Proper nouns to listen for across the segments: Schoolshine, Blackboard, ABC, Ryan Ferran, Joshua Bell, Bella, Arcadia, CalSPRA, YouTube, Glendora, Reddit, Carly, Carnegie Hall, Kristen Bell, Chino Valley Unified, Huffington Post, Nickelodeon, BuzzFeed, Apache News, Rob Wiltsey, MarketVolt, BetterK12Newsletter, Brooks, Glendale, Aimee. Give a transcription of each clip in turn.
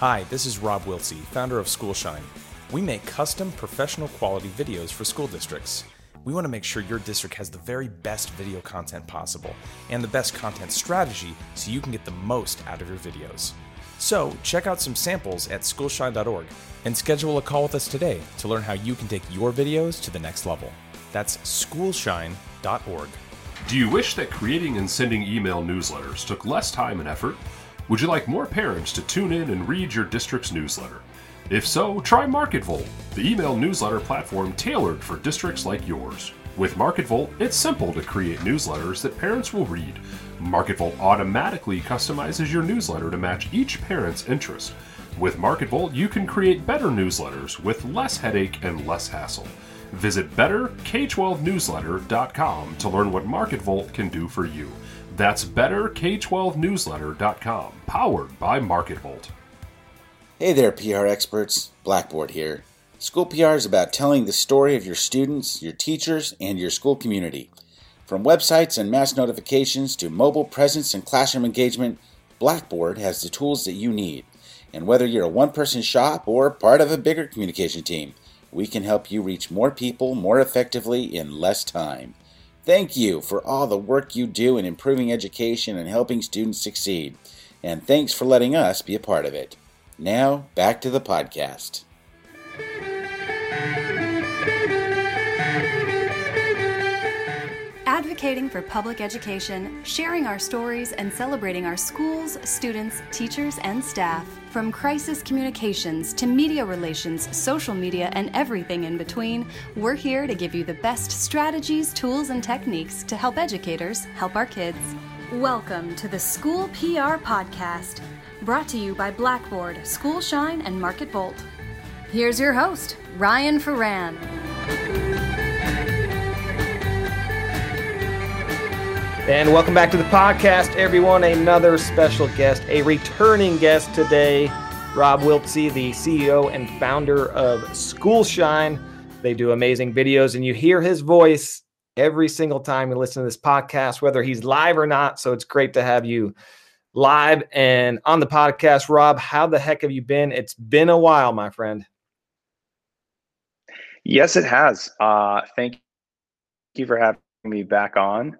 Hi, this is Rob Wiltsey, founder of Schoolshine. We make custom professional quality videos for school districts. We want to make sure your district has the very best video content possible and the best content strategy so you can get the most out of your videos. So check out some samples at schoolshine.org and schedule a call with us today to learn how you can take your videos to the next level. That's schoolshine.org. Do you wish that creating and sending email newsletters took less time and effort? Would you like more parents to tune in and read your district's newsletter? If so, try MarketVolt, the email newsletter platform tailored for districts like yours. With MarketVolt, it's simple to create newsletters that parents will read. MarketVolt automatically customizes your newsletter to match each parent's interest. With MarketVolt, you can create better newsletters with less headache and less hassle. Visit BetterK12Newsletter.com to learn what MarketVolt can do for you. That's BetterK12Newsletter.com, powered by MarketVolt. Hey there, PR experts. Blackboard here. School PR is about telling the story of your students, your teachers, and your school community. From websites and mass notifications to mobile presence and classroom engagement, Blackboard has the tools that you need. And whether you're a one-person shop or part of a bigger communication team, we can help you reach more people more effectively in less time. Thank you for all the work you do in improving education and helping students succeed. And thanks for letting us be a part of it. Now, back to the podcast. Advocating for public education, sharing our stories, and celebrating our schools, students, teachers, and staff. From crisis communications to media relations, social media, and everything in between, we're here to give you the best strategies, tools, and techniques to help educators help our kids. Welcome to the School PR Podcast, brought to you by Blackboard, Schoolshine, and MarketVolt. Here's your host, Ryan Ferran. And welcome back to the podcast, everyone. Another special guest, a returning guest today, Rob Wiltsey, the CEO and founder of Schoolshine. They do amazing videos, and you hear his voice every single time you listen to this podcast, whether he's live or not. So it's great to have you live and on the podcast. Rob, how the heck have you been? It's been a while, my friend. Yes, it has. Thank you for having me back on.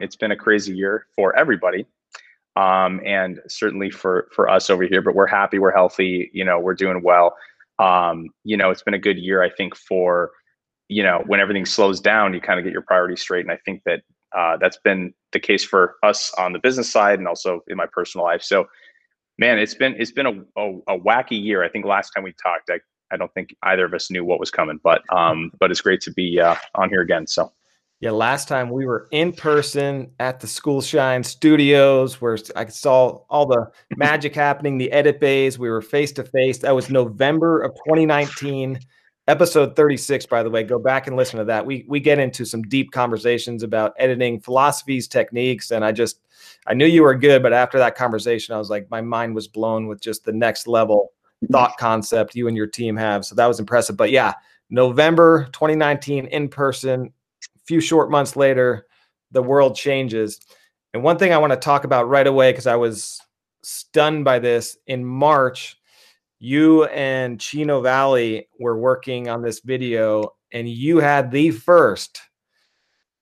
It's been a crazy year for everybody, and certainly for us over here, but we're happy, we're healthy, we're doing well. It's been a good year, I think, for, when everything slows down, you kind of get your priorities straight. And I think that that's been the case for us on the business side and also in my personal life. So, man, it's been a wacky year. I think last time we talked, I don't think either of us knew what was coming, but it's great to be on here again. So, yeah, last time we were in person at the Schoolshine Studios, where I saw all the magic happening, the edit bays. We were face to face. That was November of 2019. Episode 36, by the way. Go back and listen to that. We get into some deep conversations about editing philosophies, techniques, and I knew you were good, but after that conversation, I was like, my mind was blown with just the next level thought concept you and your team have. So that was impressive. But yeah, November 2019 in person. A few short months later, the world changes. And one thing I want to talk about right away, because I was stunned by this, in March, you and Chino Valley were working on this video, and you had the first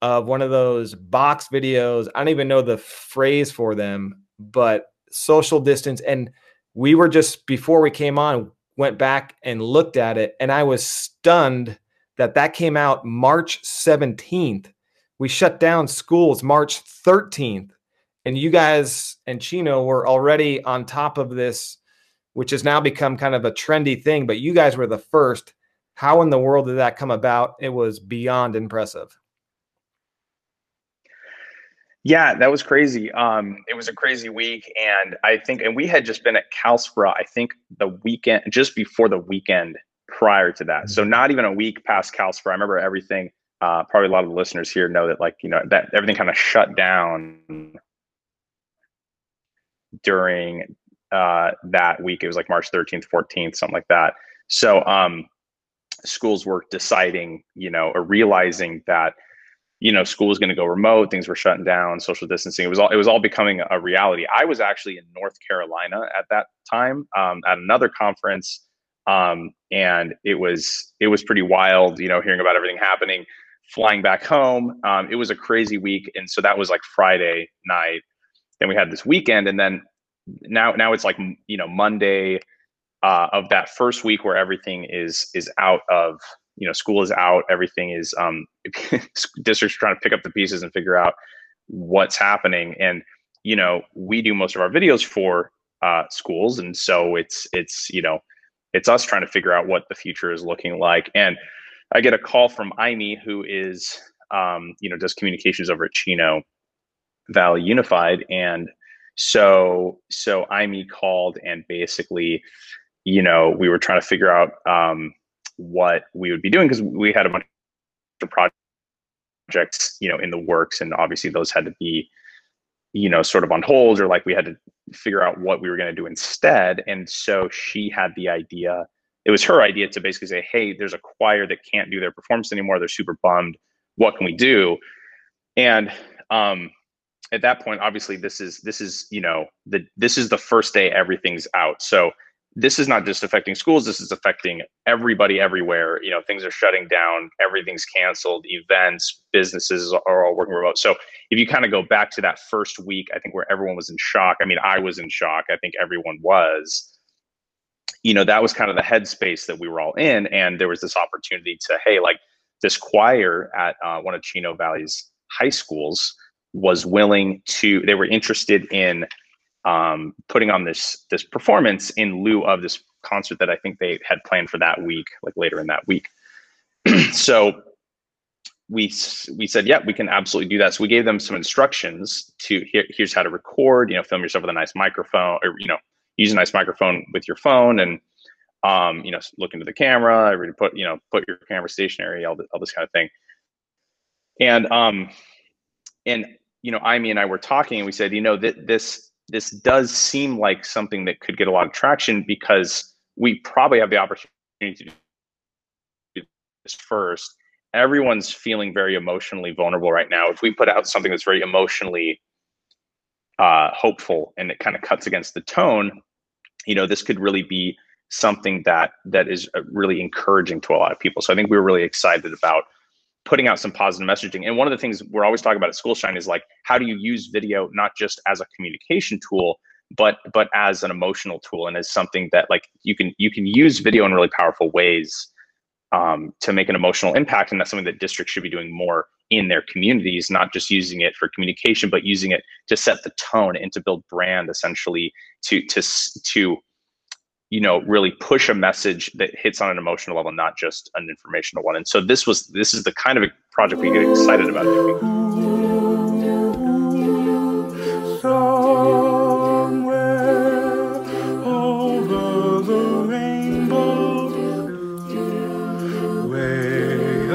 of one of those box videos. I don't even know the phrase for them, but social distance. And we were just, before we came on, went back and looked at it. And I was stunned that came out March 17th. We shut down schools March 13th. And you guys and Chino were already on top of this, which has now become kind of a trendy thing, but you guys were the first. How in the world did that come about? It was beyond impressive. Yeah, that was crazy. It was a crazy week. And we had just been at CalSPRA, I think the weekend, just before the weekend prior to that. So not even a week past CalSPRA. I remember everything, probably a lot of the listeners here know that, that everything kind of shut down during that week. It was like March 13th, 14th, something like that. So schools were deciding, or realizing that you know, school was going to go remote, things were shutting down, social distancing. It was all becoming a reality. I was actually in North Carolina at that time at another conference, and it was pretty wild, you know, hearing about everything happening, flying back home. It was a crazy week, and so that was like Friday night. Then we had this weekend, and then now it's like, you know, Monday of that first week where everything is out of, you know, school is out, everything is districts trying to pick up the pieces and figure out what's happening. And, you know, we do most of our videos for schools, and so it's you know, it's us trying to figure out what the future is looking like. And I get a call from Aimee, who is you know, does communications over at Chino Valley Unified, and so Aimee called, and basically, you know, we were trying to figure out what we would be doing, because we had a bunch of projects, you know, in the works, and obviously those had to be, you know, sort of on hold, or like we had to figure out what we were going to do instead. And so she had the idea, it was her idea, to basically say, hey, there's a choir that can't do their performance anymore, they're super bummed, what can we do? And at that point, obviously this is you know, this is the first day everything's out, so this is not just affecting schools, this is affecting everybody everywhere. You know, things are shutting down, everything's canceled, events, businesses are all working remote. So if you kind of go back to that first week, I think, where everyone was in shock, I mean, I was in shock, I think everyone was, you know, that was kind of the headspace that we were all in. And there was this opportunity to, hey, like this choir at one of Chino Valley's high schools was willing to, they were interested in putting on this performance in lieu of this concert that I think they had planned for that week, like later in that week. So we said, yeah, we can absolutely do that. So we gave them some instructions to, here's how to record, you know, film yourself with a nice microphone, or, you know, use a nice microphone with your phone, and, you know, look into the camera, or put, you know, put your camera stationary, all this kind of thing. And, you know, Aimee and I were talking, and we said, you know, that this does seem like something that could get a lot of traction, because we probably have the opportunity to do this first. Everyone's feeling very emotionally vulnerable right now. If we put out something that's very emotionally hopeful, and it kind of cuts against the tone, you know, this could really be something that is really encouraging to a lot of people. So I think we were really excited about putting out some positive messaging. And one of the things we're always talking about at Schoolshine is like, how do you use video, not just as a communication tool, but as an emotional tool, and as something that, like, you can use video in really powerful ways to make an emotional impact. And that's something that districts should be doing more in their communities, not just using it for communication, but using it to set the tone and to build brand, essentially, to you know, really push a message that hits on an emotional level, not just an informational one. And so this is the kind of a project we get excited about doing. Somewhere over the rainbow, way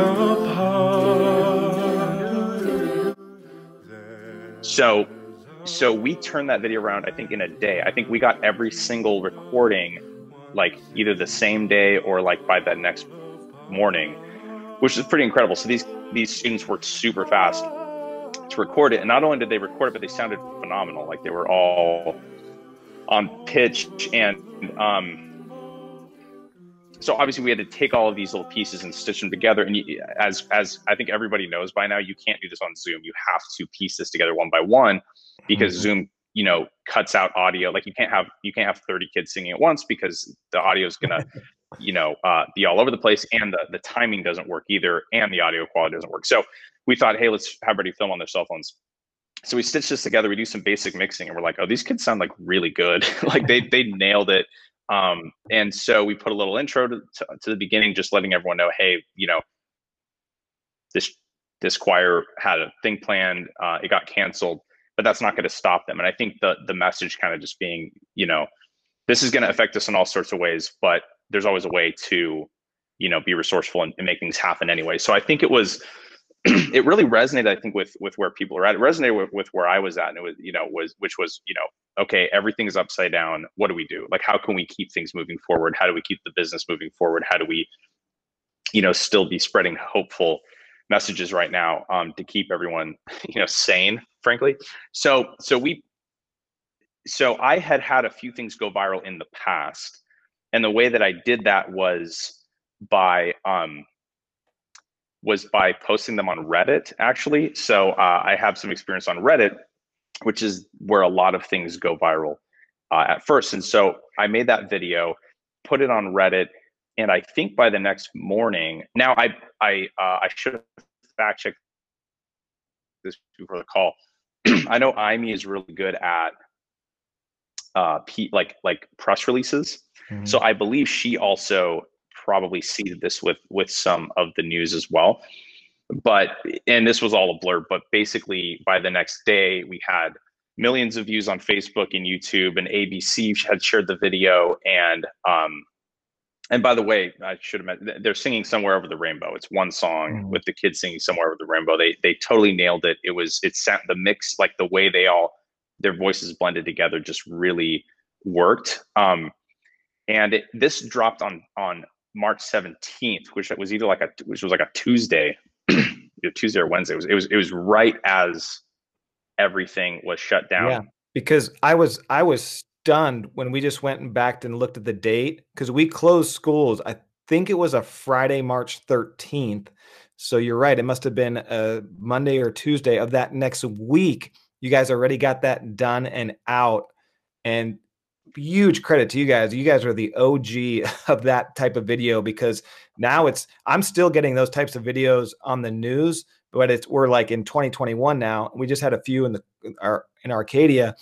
apart. So we turned that video around, I think, in a day. I think we got every single recording, like either the same day or like by that next morning, which is pretty incredible. So these students worked super fast to record it, and not only did they record it, but they sounded phenomenal. Like, they were all on pitch, and so obviously we had to take all of these little pieces and stitch them together. And as I think everybody knows by now, you can't do this on Zoom. You have to piece this together one by one, because Zoom, you know, cuts out audio. Like, you can't have 30 kids singing at once, because the audio is gonna, you know, be all over the place, and the timing doesn't work either, and the audio quality doesn't work. So we thought, hey, let's have everybody film on their cell phones. So we stitch this together. We do some basic mixing, and we're like, oh, these kids sound like really good. Like, they nailed it. And so we put a little intro to the beginning, just letting everyone know, hey, you know, this choir had a thing planned. It got canceled, but that's not going to stop them. And I think the message kind of just being, you know, this is going to affect us in all sorts of ways, but there's always a way to, you know, be resourceful and make things happen anyway. So I think it really resonated, I think, with where people are at. It resonated with where I was at. And it was, you know, you know, okay, everything's upside down. What do we do? Like, how can we keep things moving forward? How do we keep the business moving forward? How do we, you know, still be spreading hopeful messages right now to keep everyone, sane, frankly. So I had had a few things go viral in the past, and the way that I did that was by posting them on Reddit, actually. So I have some experience on Reddit, which is where a lot of things go viral at first. And so I made that video, put it on Reddit, and I think by the next morning, now I should have fact checked this before the call. I know Aimee is really good at like press releases. Mm-hmm. So I believe she also probably seeded this with some of the news as well. But, and this was all a blur, but basically by the next day, we had millions of views on Facebook and YouTube, and ABC had shared the video. And by the way, I should have mentioned, they're singing Somewhere Over the Rainbow. It's one song mm-hmm. with the kids singing Somewhere Over the Rainbow. They totally nailed it. It sounded the mix, like the way they all, their voices blended together just really worked. And this dropped on March 17th, which was like a Tuesday, Tuesday or Wednesday. It was right as everything was shut down. Yeah, because I was stunned when we just went back and looked at the date, because we closed schools. I think it was a Friday, March 13th. So you're right. It must have been a Monday or Tuesday of that next week. You guys already got that done and out, and huge credit to you guys. You guys are the OG of that type of video, because now I'm still getting those types of videos on the news, but we're like in 2021 now. We just had a few in Arcadia,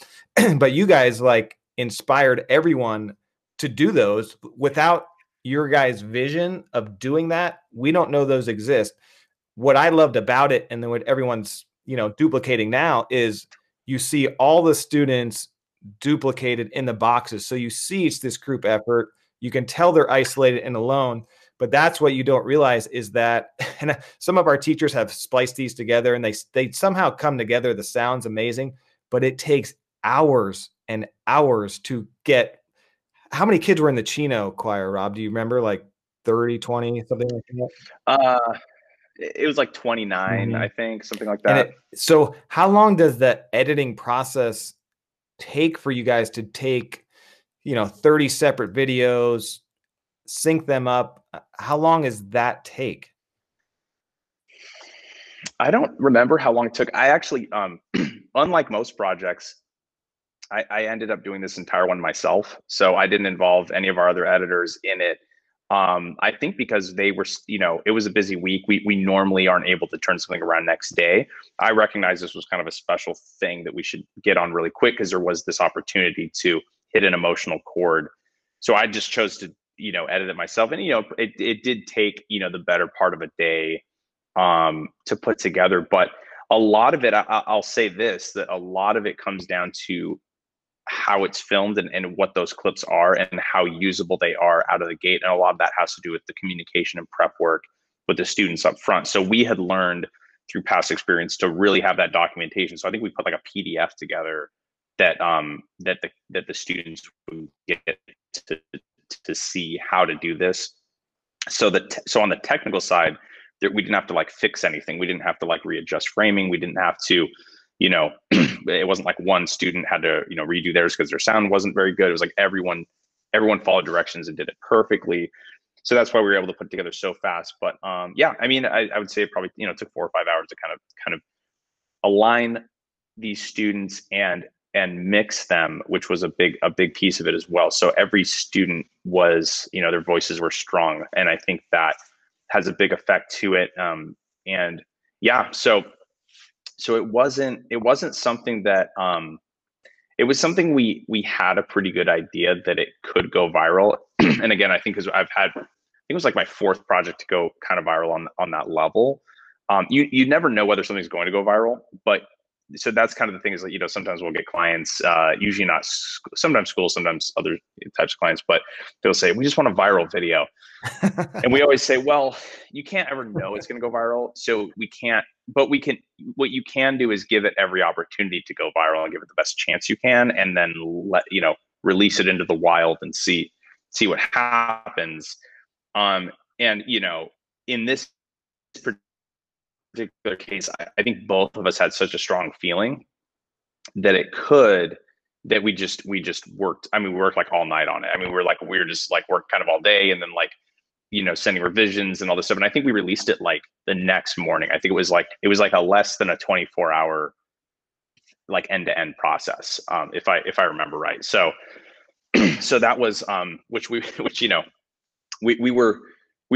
but you guys like inspired everyone to do those. Without your guys' vision of doing that, we don't know those exist. What I loved about it, and then what everyone's duplicating now, is you see all the students duplicated in the boxes. So you see it's this group effort. You can tell they're isolated and alone, but that's what you don't realize is that, and some of our teachers have spliced these together and they somehow come together. The sound's amazing, but it takes hours and hours to get. How many kids were in the Chino choir, Rob? Do you remember, like 30, 20, something like that? It was like 29, mm-hmm. I think, something like that. So how long does the editing process take for you guys to take 30 separate videos, sync them up? How long does that take? I don't remember how long it took. I actually unlike most projects, I ended up doing this entire one myself, so I didn't involve any of our other editors in it. I think because they were, it was a busy week. We normally aren't able to turn something around next day. I recognize this was kind of a special thing that we should get on really quick, because there was this opportunity to hit an emotional chord. So I just chose to, edit it myself. And, it did take, the better part of a day to put together. But a lot of it, I'll say this, that a lot of it comes down to how it's filmed and what those clips are and how usable they are out of the gate. And a lot of that has to do with the communication and prep work with the students up front. So we had learned through past experience to really have that documentation. So I think we put like a PDF together that the students would get to see how to do this. So on the technical side, that we didn't have to like fix anything. We didn't have to like readjust framing. We didn't have to, it wasn't like one student had to, redo theirs because their sound wasn't very good. It was like everyone followed directions and did it perfectly. So that's why we were able to put it together so fast. But I would say it probably, took 4 or 5 hours to kind of align these students and mix them, which was a big piece of it as well. So every student was, their voices were strong. And I think that has a big effect to it. So it wasn't something that it was something we had a pretty good idea that it could go viral. And again, I think because I think it was like my fourth project to go kind of viral on that level. You never know whether something's going to go viral, but so that's kind of the thing is that, sometimes we'll get clients, usually not sometimes schools, sometimes other types of clients, but they'll say, we just want a viral video. And we always say, well, you can't ever know it's going to go viral. So we can't, but we can, what you can do is give it every opportunity to go viral and give it the best chance you can, and then let, release it into the wild and see what happens. In this particular case, I think both of us had such a strong feeling that it could, that we just worked. I mean, we worked like all night on it. I mean, we were just worked kind of all day, and then sending revisions and all this stuff. And I think we released it like the next morning. I think it was like a less than a 24-hour like end-to-end process, if I remember right. So that was which we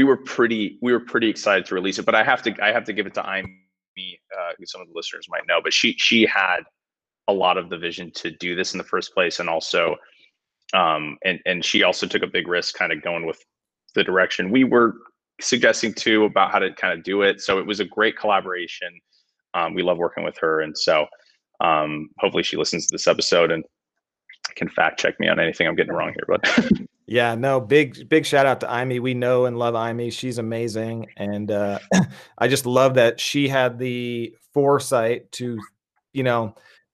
were pretty excited to release it. But I have to give it to Aimee, who some of the listeners might know, but she had a lot of the vision to do this in the first place, and also and she also took a big risk kind of going with the direction we were suggesting too about how to kind of do it. So it was a great collaboration. We love working with her, and so hopefully she listens to this episode and can fact check me on anything I'm getting wrong here, but yeah, no, big shout out to Aimee. We know and love Aimee. She's amazing. And I just love that she had the foresight to,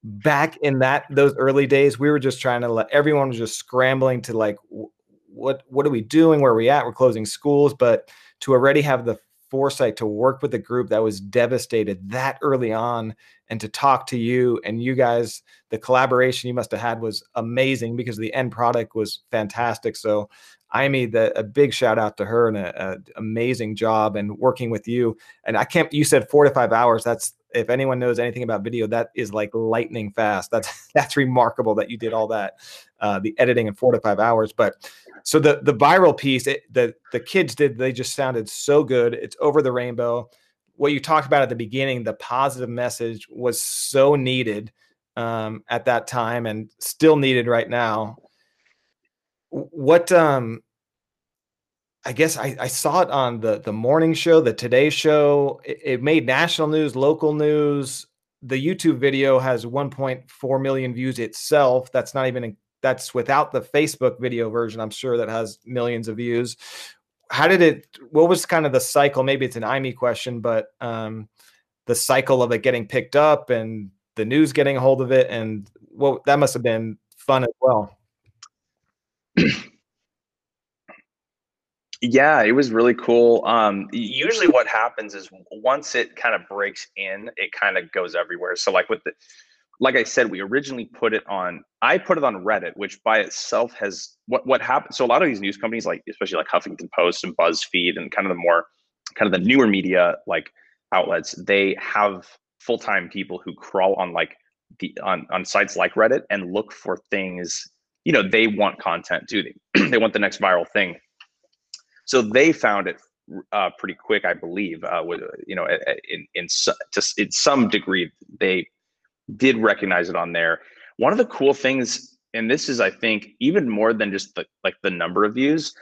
back in those early days, we were just trying to everyone was just scrambling to what are we doing? Where are we at? We're closing schools, but to already have the foresight to work with a group that was devastated that early on, and to talk to you and you guys, the collaboration you must have had was amazing, because the end product was fantastic. So Aimee, a big shout out to her, and an amazing job, and working with you. And you said 4 to 5 hours. That's, if anyone knows anything about video, that is like lightning fast. That's remarkable that you did all that, the editing in 4 to 5 hours. But so the viral piece, the kids did, they just sounded so good. It's over the rainbow. What you talked about at the beginning, the positive message was so needed at that time, and still needed right now. What I guess I saw it on the morning show, the Today Show. It made national news, local news. The YouTube video has 1.4 million views itself. That's without the Facebook video version. I'm sure that has millions of views. What was kind of the cycle? Maybe it's an Aimee question, but the cycle of it getting picked up and the news getting a hold of it, and that must have been fun as well. Yeah, it was really cool. Usually what happens is once it kind of breaks in, it kind of goes everywhere. So like I said, we originally put it on Reddit, which by itself has what happened. So a lot of these news companies, like especially like Huffington Post and BuzzFeed and kind of the more kind of the newer media like outlets, they have full-time people who crawl on on sites like Reddit and look for things, they want content too. They want the next viral thing. So they found it pretty quick, I believe, in some degree, they did recognize it on there. One of the cool things, and this is, I think, even more than just the number of views,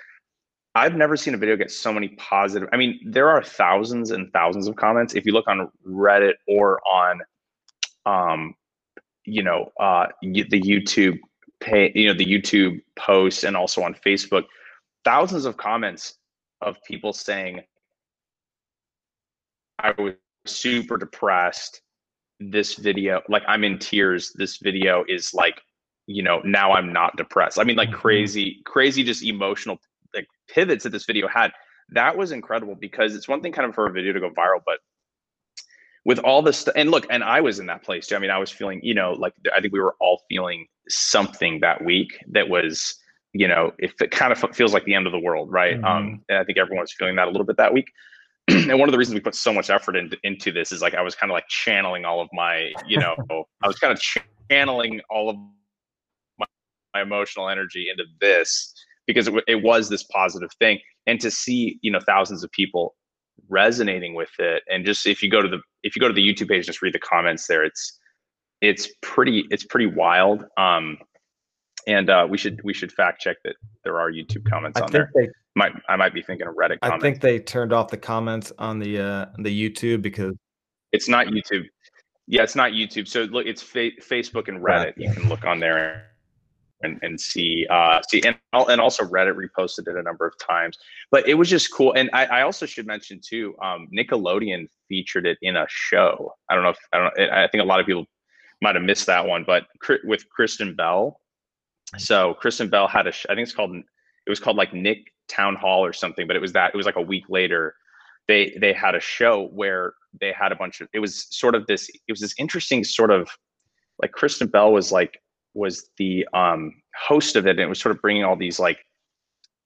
I've never seen a video get so many positive. I mean, there are thousands and thousands of comments. If you look on Reddit or on, the YouTube page, the YouTube posts, and also on Facebook, thousands of comments of people saying, "I was super depressed. This video, I'm in tears. This video is now I'm not depressed." I mean, crazy, just emotional pivots that this video had. That was incredible, because it's one thing kind of for a video to go viral, but with all this stuff, and look, and I was in that place too. I mean, I was feeling, I think we were all feeling something that week that was, if it kind of feels like the end of the world, right? Mm-hmm. And I think everyone was feeling that a little bit that week. And one of the reasons we put so much effort into this is I was kind of channeling all of my, I was kind of channeling all of my emotional energy into this, because it was this positive thing. And to see, thousands of people resonating with it. And just, if you go to the YouTube page, just read the comments there, it's pretty wild. And we should fact check that there are YouTube comments on there. I might be thinking of Reddit comments. I think they turned off the comments on the YouTube, because it's not YouTube. Yeah, it's not YouTube. So look, it's Facebook and Reddit. Yeah. You can look on there and see. And also Reddit reposted it a number of times. But it was just cool. And I also should mention too, Nickelodeon featured it in a show. I think a lot of people might have missed that one. But with Kristen Bell. So Kristen Bell had I think it was called like Nick Town Hall or something, but it was like a week later. they had a show where they had a bunch of, it was this interesting sort of, like, Kristen Bell was the host of it, and it was sort of bringing all these, like,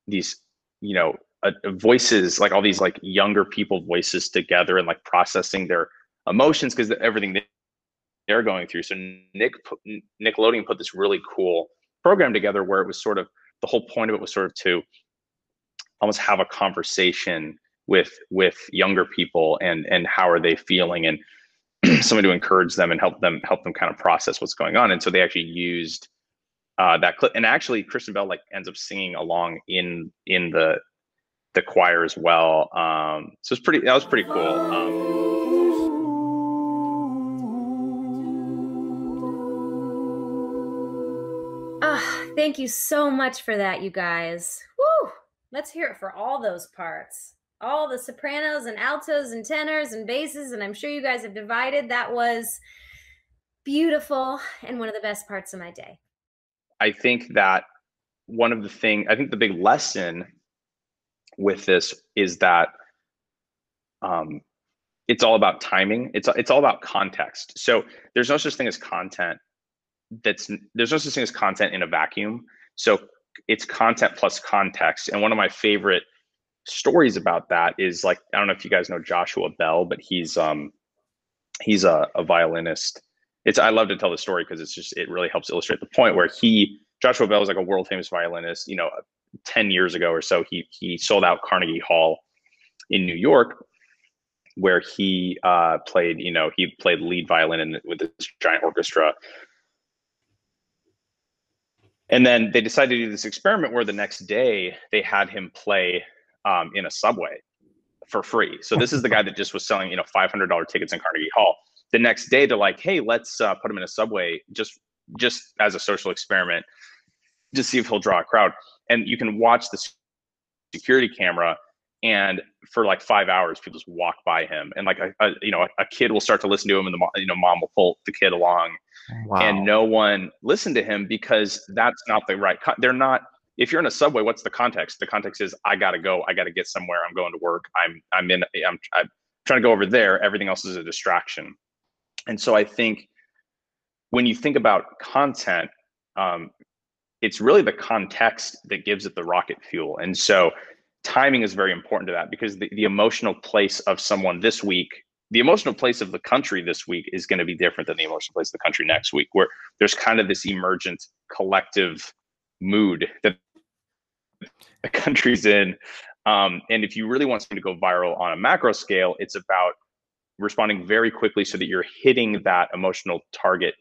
these, you know, voices, like all these, like, younger people voices together and, like, processing their emotions because everything they're going through. So Nickelodeon put this really cool program together where it was sort of, the whole point of it was sort of to almost have a conversation with younger people and how are they feeling, and somebody to encourage them and help them kind of process what's going on. And so they actually used that clip, and actually Kristen Bell, like, ends up singing along in the choir as well. So it's pretty, that was pretty cool. Thank you so much for that, you guys. Woo! Let's hear it for all those parts. All the sopranos and altos and tenors and basses, and I'm sure you guys have divided. That was beautiful and one of the best parts of my day. I think that one of the things, I think the big lesson with this is that it's all about timing. It's all about context. So there's no such thing as content there's no such thing as content in a vacuum. So it's content plus context. And one of my favorite stories about that is, like, I don't know if you guys know Joshua Bell, but he's a violinist. I love to tell the story because it's just, it really helps illustrate the point, where Joshua Bell was, like, a world famous violinist. You know, 10 years ago or so, he sold out Carnegie Hall in New York, where he played, you know, he played lead violin with this giant orchestra. And then they decided to do this experiment where the next day they had him play in a subway for free. So this is the guy that just was selling, you know, $500 tickets in Carnegie Hall. The next day they're like, hey, let's put him in a subway just as a social experiment, just see if he'll draw a crowd. And you can watch the security camera, and for like 5 hours, people just walk by him, and like a kid will start to listen to him, and mom will pull the kid along. Wow. And no one listened to him because that's not the right. They're not. If you're in a subway, what's the context? The context is, I gotta go. I gotta get somewhere. I'm going to work. I'm trying to go over there. Everything else is a distraction. And so I think when you think about content, it's really the context that gives it the rocket fuel. And so timing is very important to that, because the emotional place of someone this week, the emotional place of the country this week is going to be different than the emotional place of the country next week, where there's kind of this emergent collective mood that the country's in. And if you really want something to go viral on a macro scale, it's about responding very quickly so that you're hitting that emotional target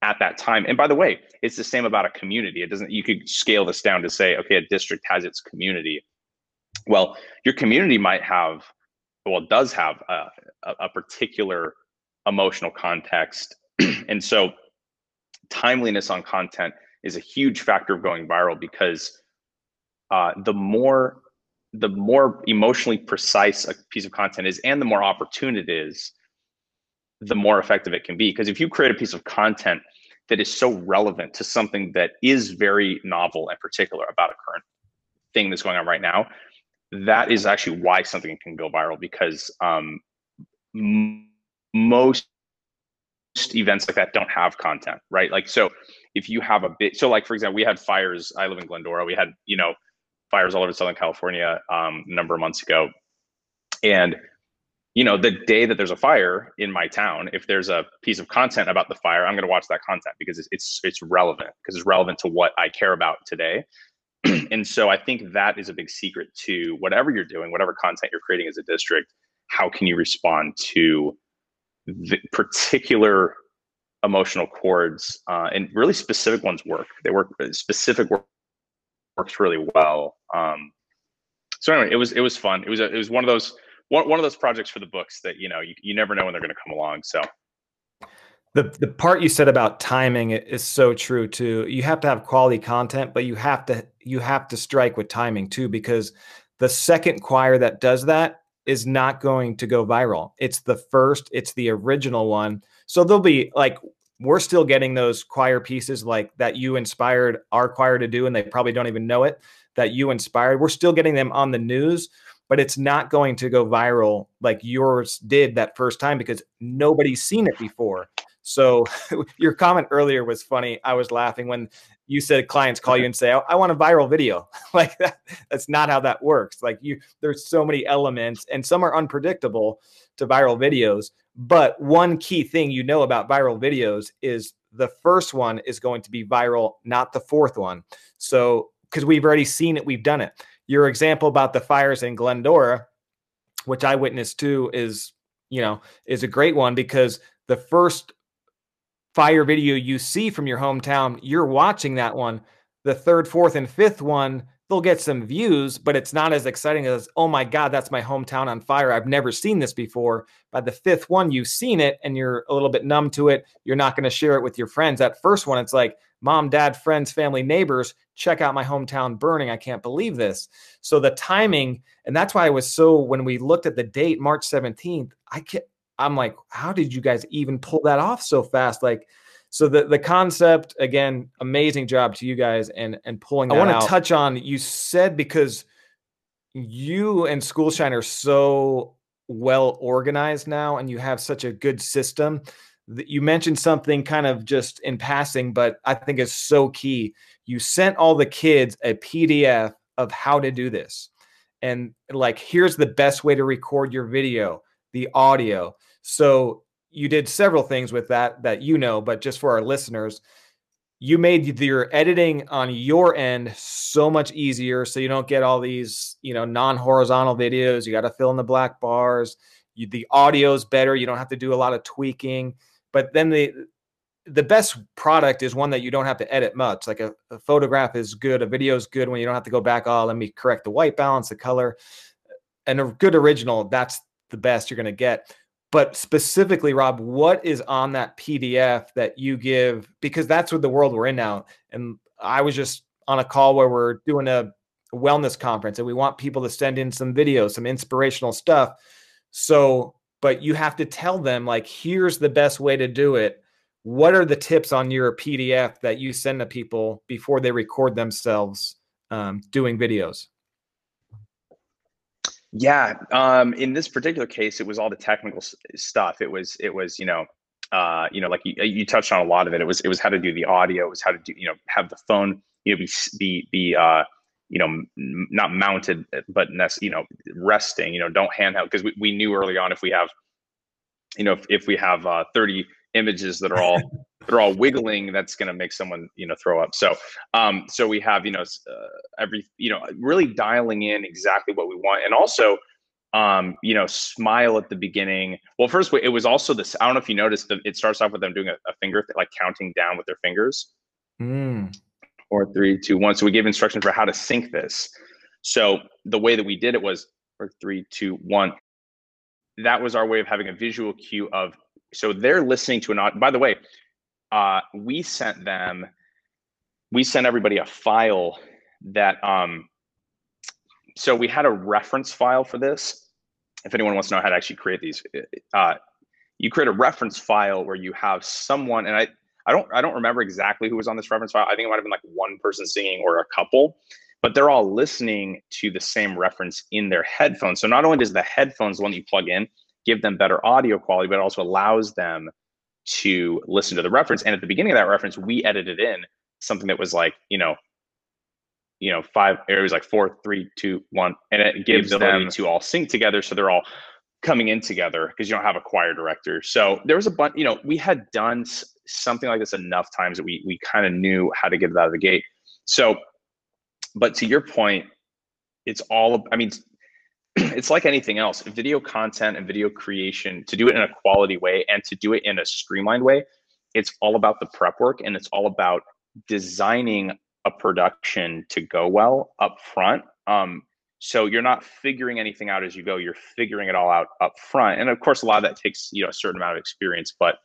at that time. And by the way, it's the same about a community. You could scale this down to say, okay, a district has its community. Well, your community does have a particular emotional context. And so timeliness on content is a huge factor of going viral, because the more emotionally precise a piece of content is, and the more opportune it is, the more effective it can be. Because if you create a piece of content that is so relevant to something that is very novel and particular about a current thing that's going on right now, that is actually why something can go viral, because most events like that don't have content, right? Like, so if you have like, for example, we had fires. I live in Glendora. We had, you know, fires all over Southern California a number of months ago. And, you know, the day that there's a fire in my town, if there's a piece of content about the fire, I'm going to watch that content because it's relevant, because it's relevant to what I care about today. And so I think that is a big secret to whatever you're doing, whatever content you're creating as a district. How can you respond to the particular emotional chords? And really specific ones work. Works really well. So anyway, it was fun. It was one of those projects for the books that, you know, you never know when they're going to come along. So. The part you said about timing is so true too. You have to have quality content, but you have to strike with timing too, because the second choir that does that is not going to go viral. It's the first, it's the original one. So there'll be, like, we're still getting those choir pieces like that you inspired our choir to do, and they probably don't even know it, that you inspired. We're still getting them on the news. but it's not going to go viral like yours did that first time because nobody's seen it before. So your comment earlier was funny. I was laughing when you said clients call you and say, I want a viral video. Like that's not how that works. Like there's so many elements and some are unpredictable to viral videos. But one key thing you know about viral videos is the first one is going to be viral, not the fourth one. So, because we've already seen it, we've done it. Your example about the fires in Glendora, which I witnessed too, is a great one because the first fire video you see from your hometown, you're watching that one. The third, fourth, and fifth one, they'll get some views, but it's not as exciting as, oh my God, that's my hometown on fire. I've never seen this before. By the fifth one, you've seen it and you're a little bit numb to it. You're not going to share it with your friends. That first one, it's like, mom, dad, friends, family, neighbors, check out my hometown burning. I can't believe this. So the timing, and that's why I was so, when we looked at the date, March 17th, I'm like, how did you guys even pull that off so fast? Like, so the concept, again, amazing job to you guys and pulling that out. I want to touch on, you said, because you and Schoolshine are so well organized now and you have such a good system. You mentioned something kind of just in passing, but I think it's so key. You sent all the kids a PDF of how to do this. And like, here's the best way to record your video, the audio. So you did several things with that, but just for our listeners, you made your editing on your end so much easier. So you don't get all these, non-horizontal videos. You got to fill in the black bars. The audio's better. You don't have to do a lot of tweaking. But then the best product is one that you don't have to edit much. Like a photograph is good. A video is good when you don't have to go back, let me correct the white balance, the color. And a good original, that's the best you're going to get. But specifically, Rob, what is on that PDF that you give? Because that's what the world we're in now. And I was just on a call where we're doing a wellness conference and we want people to send in some videos, some inspirational stuff. So, but you have to tell them, like, here's the best way to do it. What are the tips on your PDF that you send to people before they record themselves doing videos? Yeah. In this particular case, it was all the technical stuff. It was, like you touched on a lot of it. It was how to do the audio. It was how to do, have the phone, not mounted, but, resting, don't handheld. Cause we knew early on, if we have 30 images that are all, they're all wiggling, that's going to make someone, throw up. So, so we have, really dialing in exactly what we want. And also, smile at the beginning. Well, first it was also this, I don't know if you noticed that it starts off with them doing a finger, like counting down with their fingers. 4, 3, 2, 1. So we gave instruction for how to sync this. So the way that we did it was 4, 3, 2, 1. That was our way of having a visual cue of, so they're listening to an, by the way, we sent everybody a file that, so we had a reference file for this. If anyone wants to know how to actually create these, you create a reference file where you have someone, and I don't remember exactly who was on this reference file. I think it might've been like one person singing or a couple, but they're all listening to the same reference in their headphones. So not only does the headphones, the one you plug in, give them better audio quality, but it also allows them to listen to the reference. And at the beginning of that reference, we edited in something that was like, it was like 4, 3, 2, 1, and it gives the ability to all sync together. So they're all coming in together because you don't have a choir director. So there was a bunch, we had done something like this enough times that we kind of knew how to get it out of the gate. So, but to your point, it's all, it's like anything else, video content and video creation, to do it in a quality way and to do it in a streamlined way, it's all about the prep work and it's all about designing a production to go well up front. So you're not figuring anything out as you go, you're figuring it all out up front. And of course, a lot of that takes, a certain amount of experience, but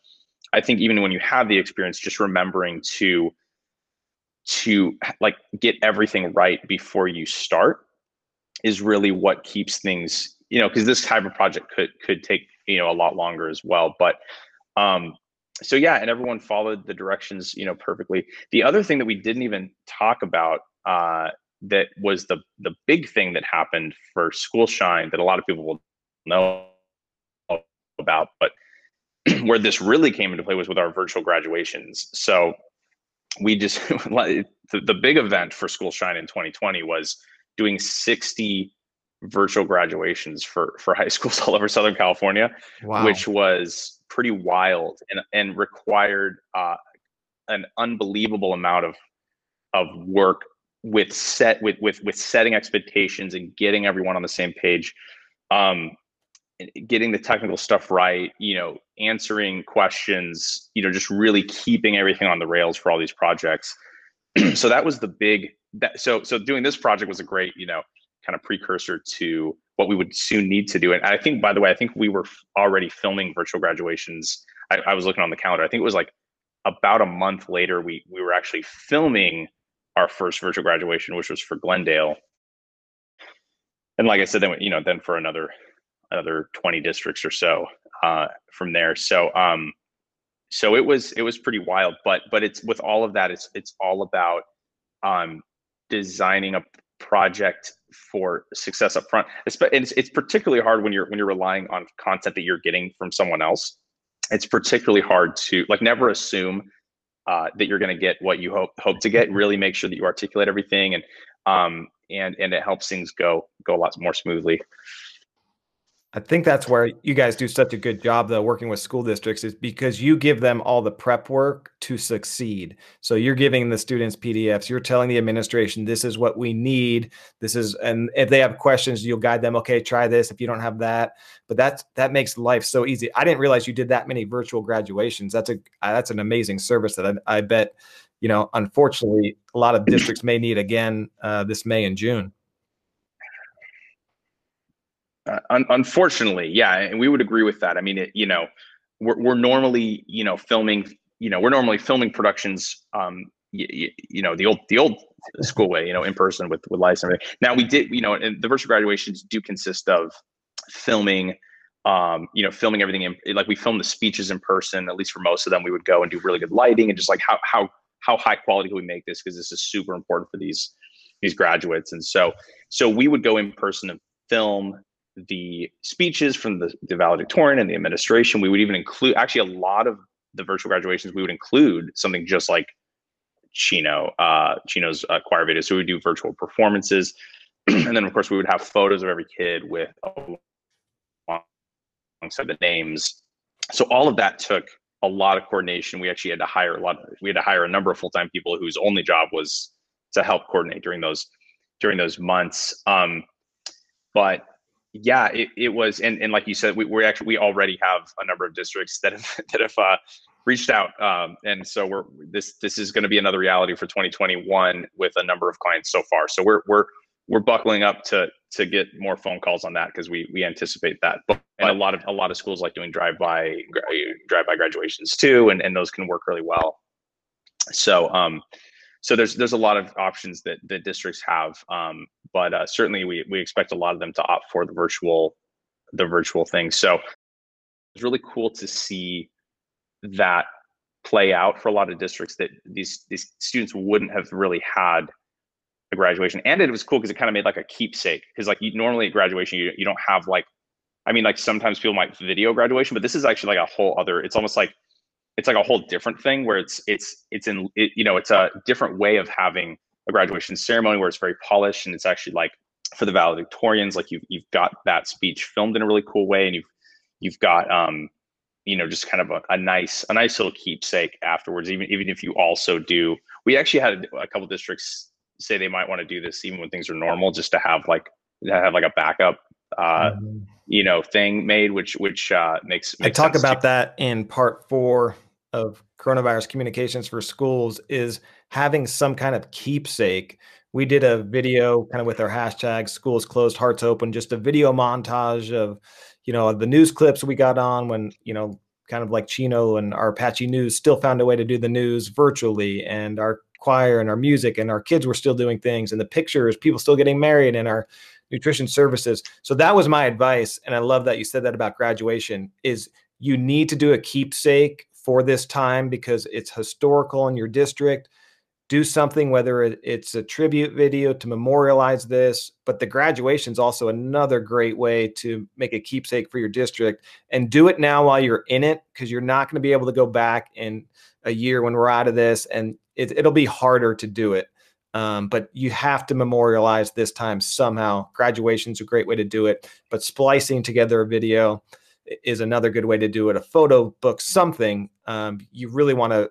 I think even when you have the experience, just remembering to like get everything right before you start is really what keeps things, because this type of project could take, a lot longer as well. But so yeah, and everyone followed the directions, perfectly. The other thing that we didn't even talk about that was the big thing that happened for Schoolshine that a lot of people will know about, but where this really came into play was with our virtual graduations. So we just, the big event for Schoolshine in 2020 was doing 60 virtual graduations for high schools all over Southern California, wow, which was pretty wild and required an unbelievable amount of work with setting expectations and getting everyone on the same page, getting the technical stuff right, answering questions, just really keeping everything on the rails for all these projects. So that was the big, so doing this project was a great, kind of precursor to what we would soon need to do. And I think, by the way, I think we were already filming virtual graduations. I was looking on the calendar. I think it was like about a month later, we were actually filming our first virtual graduation, which was for Glendale. And like I said, then, then for another 20 districts or so from there. So, so it was pretty wild, but it's with all of that, it's all about designing a project for success up front. It's particularly hard when you're relying on content that you're getting from someone else. It's particularly hard to never assume that you're going to get what you hope to get. Really make sure that you articulate everything, and it helps things go a lot more smoothly. I think that's where you guys do such a good job, though, working with school districts, is because you give them all the prep work to succeed. So you're giving the students PDFs. You're telling the administration, this is what we need. This is, and if they have questions, you'll guide them. Okay, try this if you don't have that. But that makes life so easy. I didn't realize you did that many virtual graduations. That's an amazing service that I bet, unfortunately, a lot of districts may need again this May and June. Unfortunately, yeah, and we would agree with that. I mean, we're normally, filming, we're normally filming productions, the old school way, in person with lights and everything. Now we did, and the virtual graduations do consist of filming, filming everything. We filmed the speeches in person, at least for most of them. We would go and do really good lighting and just like how high quality can we make this, because this is super important for these graduates. And so we would go in person and film the speeches from the valedictorian and the administration. We would even include, actually a lot of the virtual graduations, we would include something just like Chino's choir videos. So we would do virtual performances. And then of course we would have photos of every kid with alongside the names. So all of that took a lot of coordination. We actually had to hire a number of full-time people whose only job was to help coordinate during those months. But yeah, it was, and like you said, we already have a number of districts that have reached out, and so this is going to be another reality for 2021 with a number of clients so far. So we're buckling up to get more phone calls on that, because we anticipate that. But a lot of schools like doing drive-by graduations too, and those can work really well. So so there's a lot of options that the districts have, but certainly we expect a lot of them to opt for the virtual thing. So it's really cool to see that play out for a lot of districts, that these students wouldn't have really had a graduation. And it was cool because it kind of made like a keepsake, because normally at graduation you don't have sometimes people might video graduation, but this is actually like a whole other, it's almost like, it's like a whole different thing where it's a different way of having a graduation ceremony where it's very polished, and it's actually like for the valedictorians, like you've got that speech filmed in a really cool way, and you've got just kind of a nice little keepsake afterwards. Even if you also do, we actually had a couple of districts say they might want to do this even when things are normal, just to have like a backup thing made, which makes sense. I talk about that in part 4. Of coronavirus communications for schools is having some kind of keepsake. We did a video kind of with our hashtag schools closed, hearts open, just a video montage of, the news clips we got on when, kind of like Chino and our Apache News still found a way to do the news virtually, and our choir and our music and our kids were still doing things, and the pictures, people still getting married, and our nutrition services. So that was my advice. And I love that you said that about graduation, is you need to do a keepsake for this time, because it's historical in your district. do something, whether it's a tribute video to memorialize this, but the graduation is also another great way to make a keepsake for your district, and do it now while you're in it, because you're not going to be able to go back in a year when we're out of this, and it'll be harder to do it. But you have to memorialize this time somehow. Graduation's a great way to do it, but splicing together a video is another good way to do it. A photo book, something. You really want to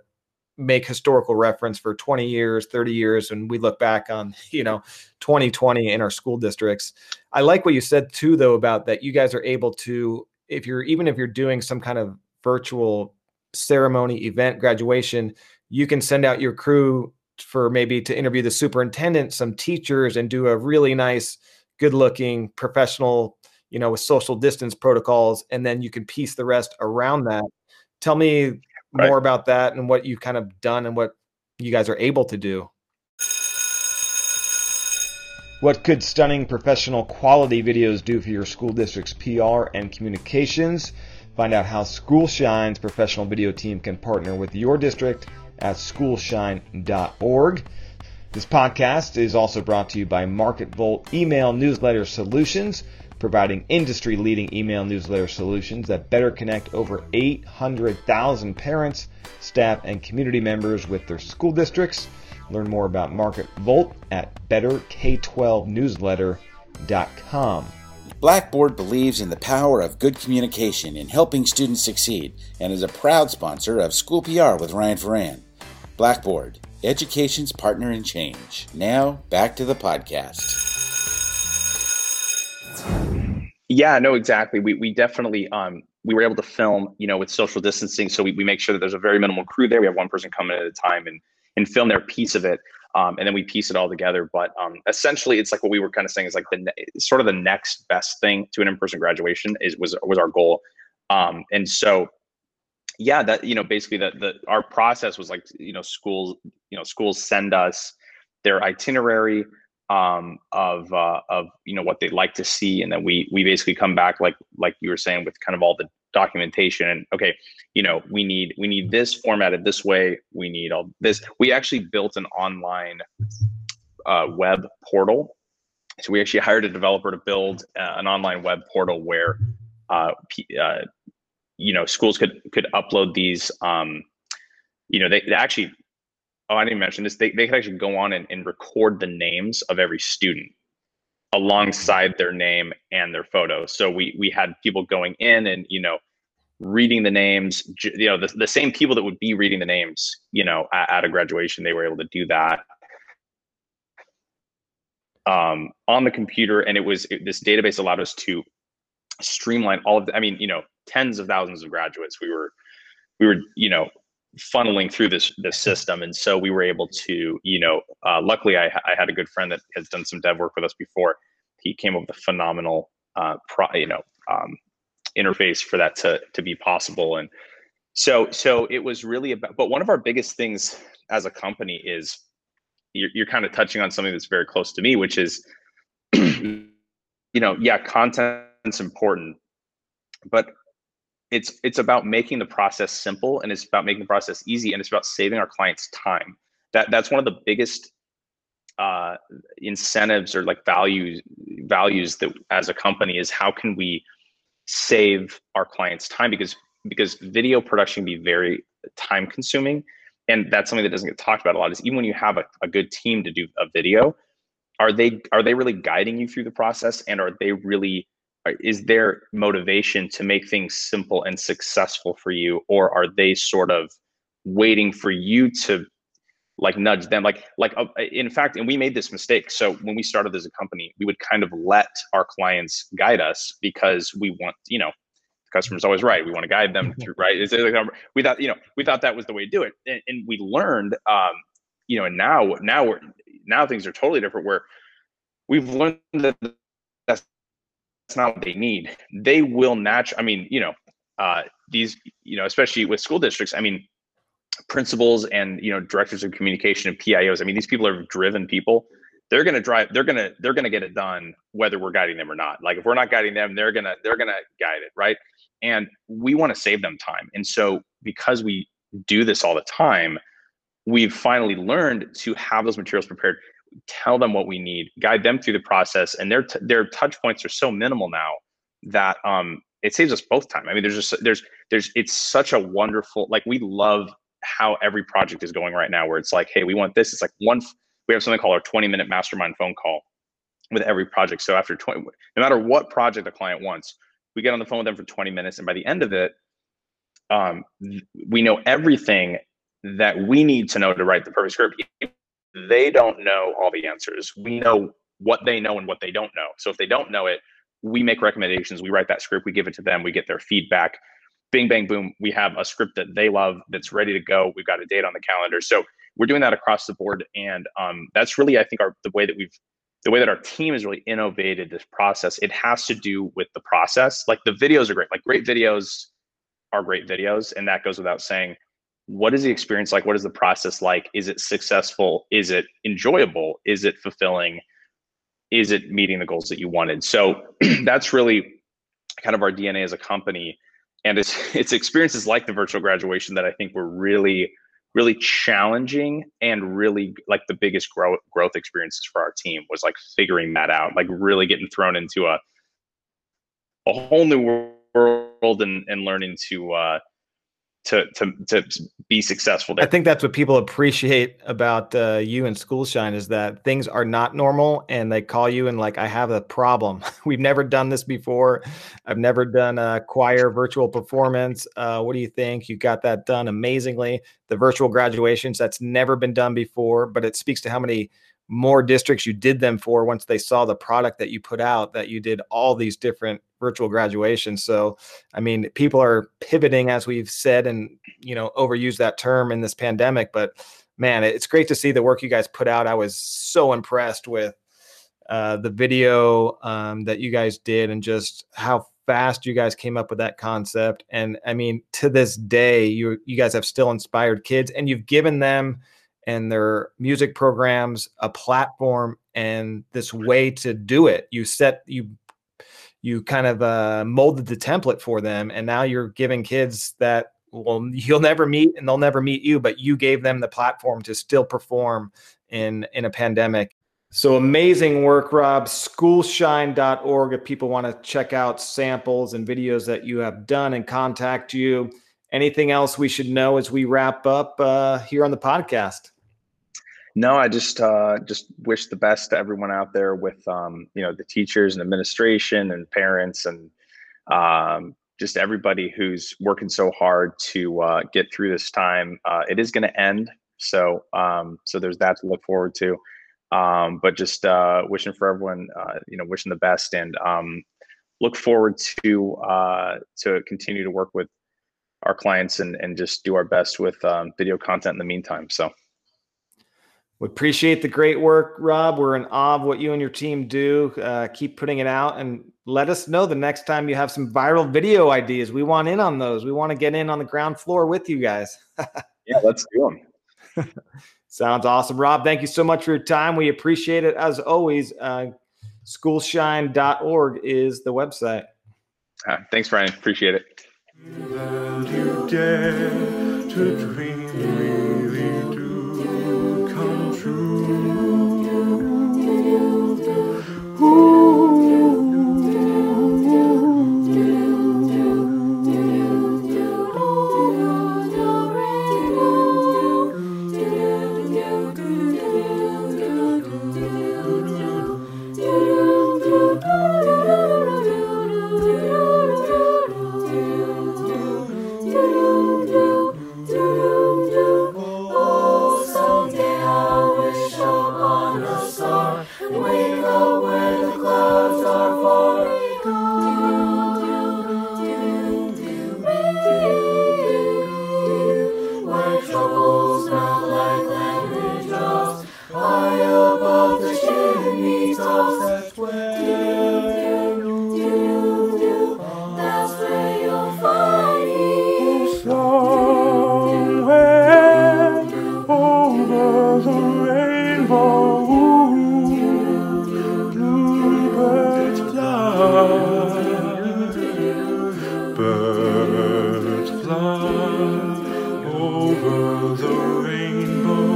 make historical reference for 20 years, 30 years. And we look back on, 2020 in our school districts. I like what you said too, though, about that you guys are able to, even if you're doing some kind of virtual ceremony, event, graduation, you can send out your crew for maybe to interview the superintendent, some teachers, and do a really nice, good looking professional, with social distance protocols. And then you can piece the rest around that. Tell me more about that and what you've kind of done and what you guys are able to do. What could stunning professional quality videos do for your school district's PR and communications? Find out how Schoolshine's professional video team can partner with your district at schoolshine.org. This podcast is also brought to you by MarketVolt Email Newsletter Solutions, providing industry-leading email newsletter solutions that better connect over 800,000 parents, staff, and community members with their school districts. Learn more about MarketVolt at BetterK12Newsletter.com. Blackboard believes in the power of good communication in helping students succeed, and is a proud sponsor of School PR with Ryan Ferran. Blackboard, education's partner in change. Now, back to the podcast. Yeah, no, exactly. We definitely, we were able to film, with social distancing. So we make sure that there's a very minimal crew there. We have one person come in at a time and film their piece of it. And then we piece it all together. But essentially, it's like what we were kind of saying is like the next best thing to an in-person graduation was our goal. And so, yeah, that, basically our process was like, schools send us their itinerary, of what they'd like to see. And then we basically come back, like you were saying, with kind of all the documentation and okay, we need this formatted this way. We need all this. We actually built an online, web portal. So we actually hired a developer to build an online web portal where, schools could upload these, they actually, oh, I didn't mention this. They could actually go on and record the names of every student alongside their name and their photo. So we had people going in and, reading the names, the same people that would be reading the names, at a graduation, they were able to do that on the computer. And this database allowed us to streamline all of the, tens of thousands of graduates. We were funneling through this system. And so we were able to, luckily I had a good friend that has done some dev work with us before. He came up with a phenomenal, interface for that to be possible. And so it was really but one of our biggest things as a company is you're kind of touching on something that's very close to me, which is, content's important, but it's about making the process simple, and it's about making the process easy, and it's about saving our clients time. That's one of the biggest incentives or like values that as a company is how can we save our clients time, because video production can be very time consuming, and that's something that doesn't get talked about a lot is even when you have a good team to do a video, are they really guiding you through the process, and are they really, is their motivation to make things simple and successful for you, or are they sort of waiting for you to like nudge them? In fact, and we made this mistake. So when we started as a company, we would kind of let our clients guide us because we want, the customer's always right. We want to guide them through, right? We thought that was the way to do it. And we learned, and now things are totally different where we've learned that that's not what they need. They will naturally, especially with school districts, principals and, directors of communication and PIOs, these people are driven people. They're going to get it done, whether we're guiding them or not. Like if we're not guiding them, they're going to guide it. Right. And we want to save them time. And so because we do this all the time, we've finally learned to have those materials prepared, tell them what we need, guide them through the process, and their touch points are so minimal now that it saves us both time. I mean, it's such a wonderful, like, we love how every project is going right now, where it's like, hey, we want this. It's like we have something called our 20-minute mastermind phone call with every project. So after 20, no matter what project the client wants, we get on the phone with them for 20 minutes. And by the end of it, we know everything that we need to know to write the perfect script. They don't know all the answers. We know what they know and what they don't know. So if they don't know it, we make recommendations, we write that script, we give it to them, we get their feedback. Bing, bang, boom, we have a script that they love that's ready to go. We've got a date on the calendar. So we're doing that across the board. And that's really, I think, the way that our team has really innovated this process. It has to do with the process. Like, the videos are great. Like, great videos are great videos. And that goes without saying. What is the experience like? What is the process like? Is it successful? Is it enjoyable? Is it fulfilling? Is it meeting the goals that you wanted? So that's really kind of our DNA as a company. And it's experiences like the virtual graduation that I think were really, really challenging, and really, like, the biggest growth experiences for our team was, like, figuring that out, like, really getting thrown into a whole new world and learning to be successful there. I think that's what people appreciate about you and Schoolshine, is that things are not normal, and they call you and, like, I have a problem. We've never done this before. I've never done a choir virtual performance. What do you think? You got that done amazingly. The virtual graduations, that's never been done before, but it speaks to how many more districts you did them for once they saw the product that you put out, that you did all these different virtual graduations. So, I mean, people are pivoting, as we've said, and, you know, overuse that term in this pandemic, but man, it's great to see the work you guys put out. I was so impressed with the video that you guys did, and just how fast you guys came up with that concept. And I mean, to this day, you guys have still inspired kids, and you've given them and their music programs a platform and this way to do it. You kind of molded the template for them, and now you're giving kids that, well, you'll never meet, and they'll never meet you, but you gave them the platform to still perform in a pandemic. So amazing work, Rob. Schoolshine.org if people want to check out samples and videos that you have done and contact you. Anything else we should know as we wrap up here on the podcast? No, I just wish the best to everyone out there with, you know, the teachers and administration and parents and just everybody who's working so hard to get through this time. It is going to end. So, so there's that to look forward to. But just wishing for everyone, you know, wishing the best, and look forward to continue to work with our clients and just do our best with video content in the meantime. So. We appreciate the great work, Rob. We're in awe of what you and your team do. Keep putting it out, and let us know the next time you have some viral video ideas. We want in on those. We want to get in on the ground floor with you guys. Yeah, let's do them. Sounds awesome. Rob, thank you so much for your time. We appreciate it. As always, schoolshine.org is the website. Thanks, Brian. Appreciate it. You dare to dream, really do come true. Birds fly over the rainbow.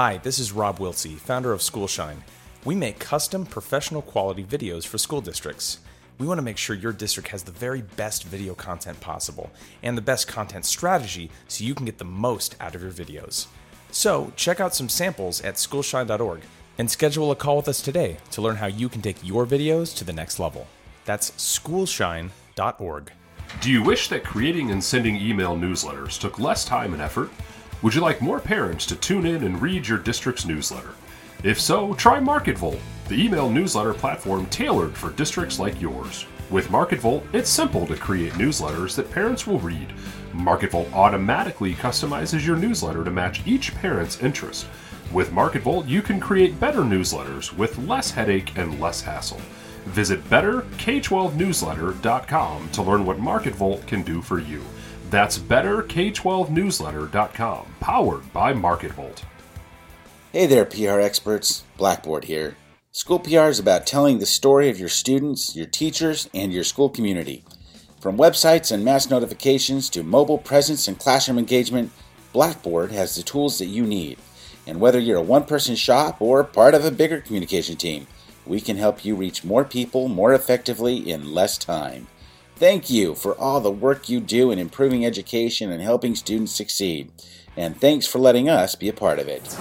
Hi, this is Rob Wiltsey, founder of Schoolshine. We make custom, professional quality videos for school districts. We want to make sure your district has the very best video content possible and the best content strategy so you can get the most out of your videos. So check out some samples at schoolshine.org and schedule a call with us today to learn how you can take your videos to the next level. That's schoolshine.org. Do you wish that creating and sending email newsletters took less time and effort? Would you like more parents to tune in and read your district's newsletter? If so, try MarketVolt, the email newsletter platform tailored for districts like yours. With MarketVolt, it's simple to create newsletters that parents will read. MarketVolt automatically customizes your newsletter to match each parent's interest. With MarketVolt, you can create better newsletters with less headache and less hassle. Visit BetterK12Newsletter.com to learn what MarketVolt can do for you. That's BetterK12Newsletter.com, powered by MarketVolt. Hey there, PR experts. Blackboard here. School PR is about telling the story of your students, your teachers, and your school community. From websites and mass notifications to mobile presence and classroom engagement, Blackboard has the tools that you need. And whether you're a one-person shop or part of a bigger communication team, we can help you reach more people more effectively in less time. Thank you for all the work you do in improving education and helping students succeed. And thanks for letting us be a part of it.